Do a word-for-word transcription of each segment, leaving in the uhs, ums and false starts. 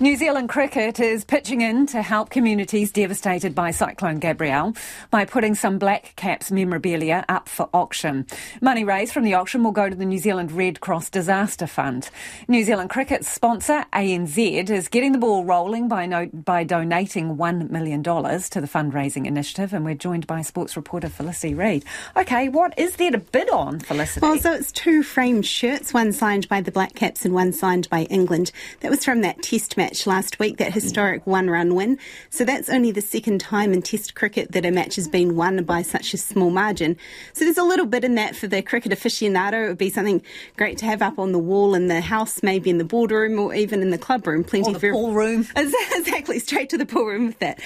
New Zealand cricket is pitching in to help communities devastated by Cyclone Gabrielle by putting some Black Caps memorabilia up for auction. Money raised from the auction will go to the New Zealand Red Cross Disaster Fund. New Zealand cricket's sponsor, A N Z, is getting the ball rolling by, no- by donating one million dollars to the fundraising initiative, and we're joined by sports reporter Felicity Reid. OK, what is there to bid on, Felicity? Well, so it's two framed shirts, one signed by the Black Caps and one signed by England. That was from that Test match last week, that historic one-run win. So that's only the second time in Test cricket that a match has been won by such a small margin. So there's a little bit in that for the cricket aficionado. It would be something great to have up on the wall in the house, maybe in the boardroom or even in the club room. Plenty or the ver- pool room. Exactly, straight to the pool room with that.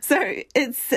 So it's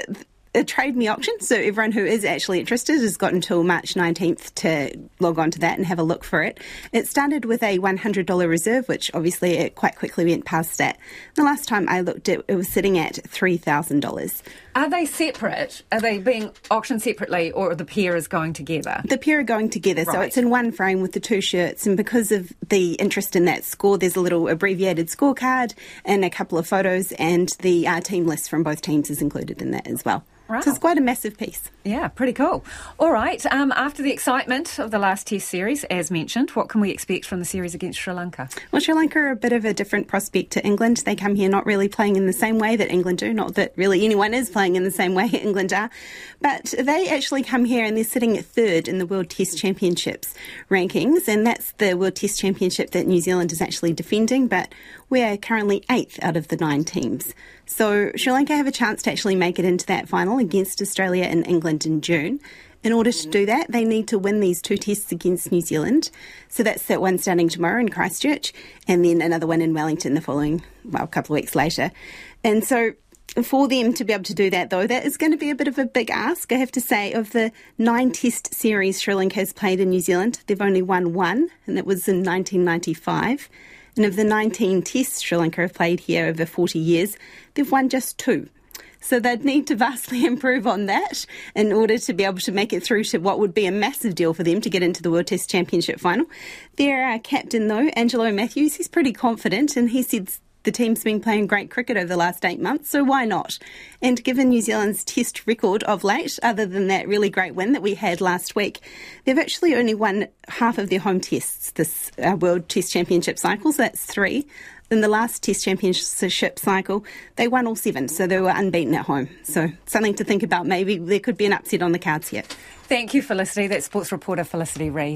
a Trade Me auction, so everyone who is actually interested has got until March nineteenth to log on to that and have a look for it. It started with a one hundred dollars reserve, which obviously it quite quickly went past that. The last time I looked, it, it was sitting at three thousand dollars. Are they separate? Are they being auctioned separately, or the pair is going together? The pair are going together, right. So it's in one frame with the two shirts, and because of the interest in that score, there's a little abbreviated scorecard and a couple of photos, and the uh, team list from both teams is included in that as well. Wow. So it's quite a massive piece. Yeah, pretty cool. All right, um, after the excitement of the last Test series, as mentioned, what can we expect from the series against Sri Lanka? Well, Sri Lanka are a bit of a different prospect to England. They come here not really playing in the same way that England do, not that really anyone is playing in the same way England are, but they actually come here and they're sitting at third in the World Test Championships rankings, and that's the World Test Championship that New Zealand is actually defending, but we're currently eighth out of the nine teams. So Sri Lanka have a chance to actually make it into that final against Australia and England in June. In order to do that, they need to win these two tests against New Zealand. So that's that one starting tomorrow in Christchurch, and then another one in Wellington the following, well, a couple of weeks later. And so for them to be able to do that, though, that is going to be a bit of a big ask, I have to say. Of the nine test series Sri Lanka has played in New Zealand, they've only won one, and that was in nineteen ninety-five. And of the nineteen tests Sri Lanka have played here over forty years, they've won just two. So they'd need to vastly improve on that in order to be able to make it through to what would be a massive deal for them to get into the World Test Championship final. Their uh, captain, though, Angelo Matthews, he's pretty confident, and he said the team's been playing great cricket over the last eight months, so why not? And given New Zealand's test record of late, other than that really great win that we had last week, they've actually only won half of their home tests this uh, World Test Championship cycle, so that's three. In the last Test Championship cycle, they won all seven, so they were unbeaten at home. So something to think about. Maybe there could be an upset on the cards here. Thank you, Felicity. That's sports reporter Felicity Reid.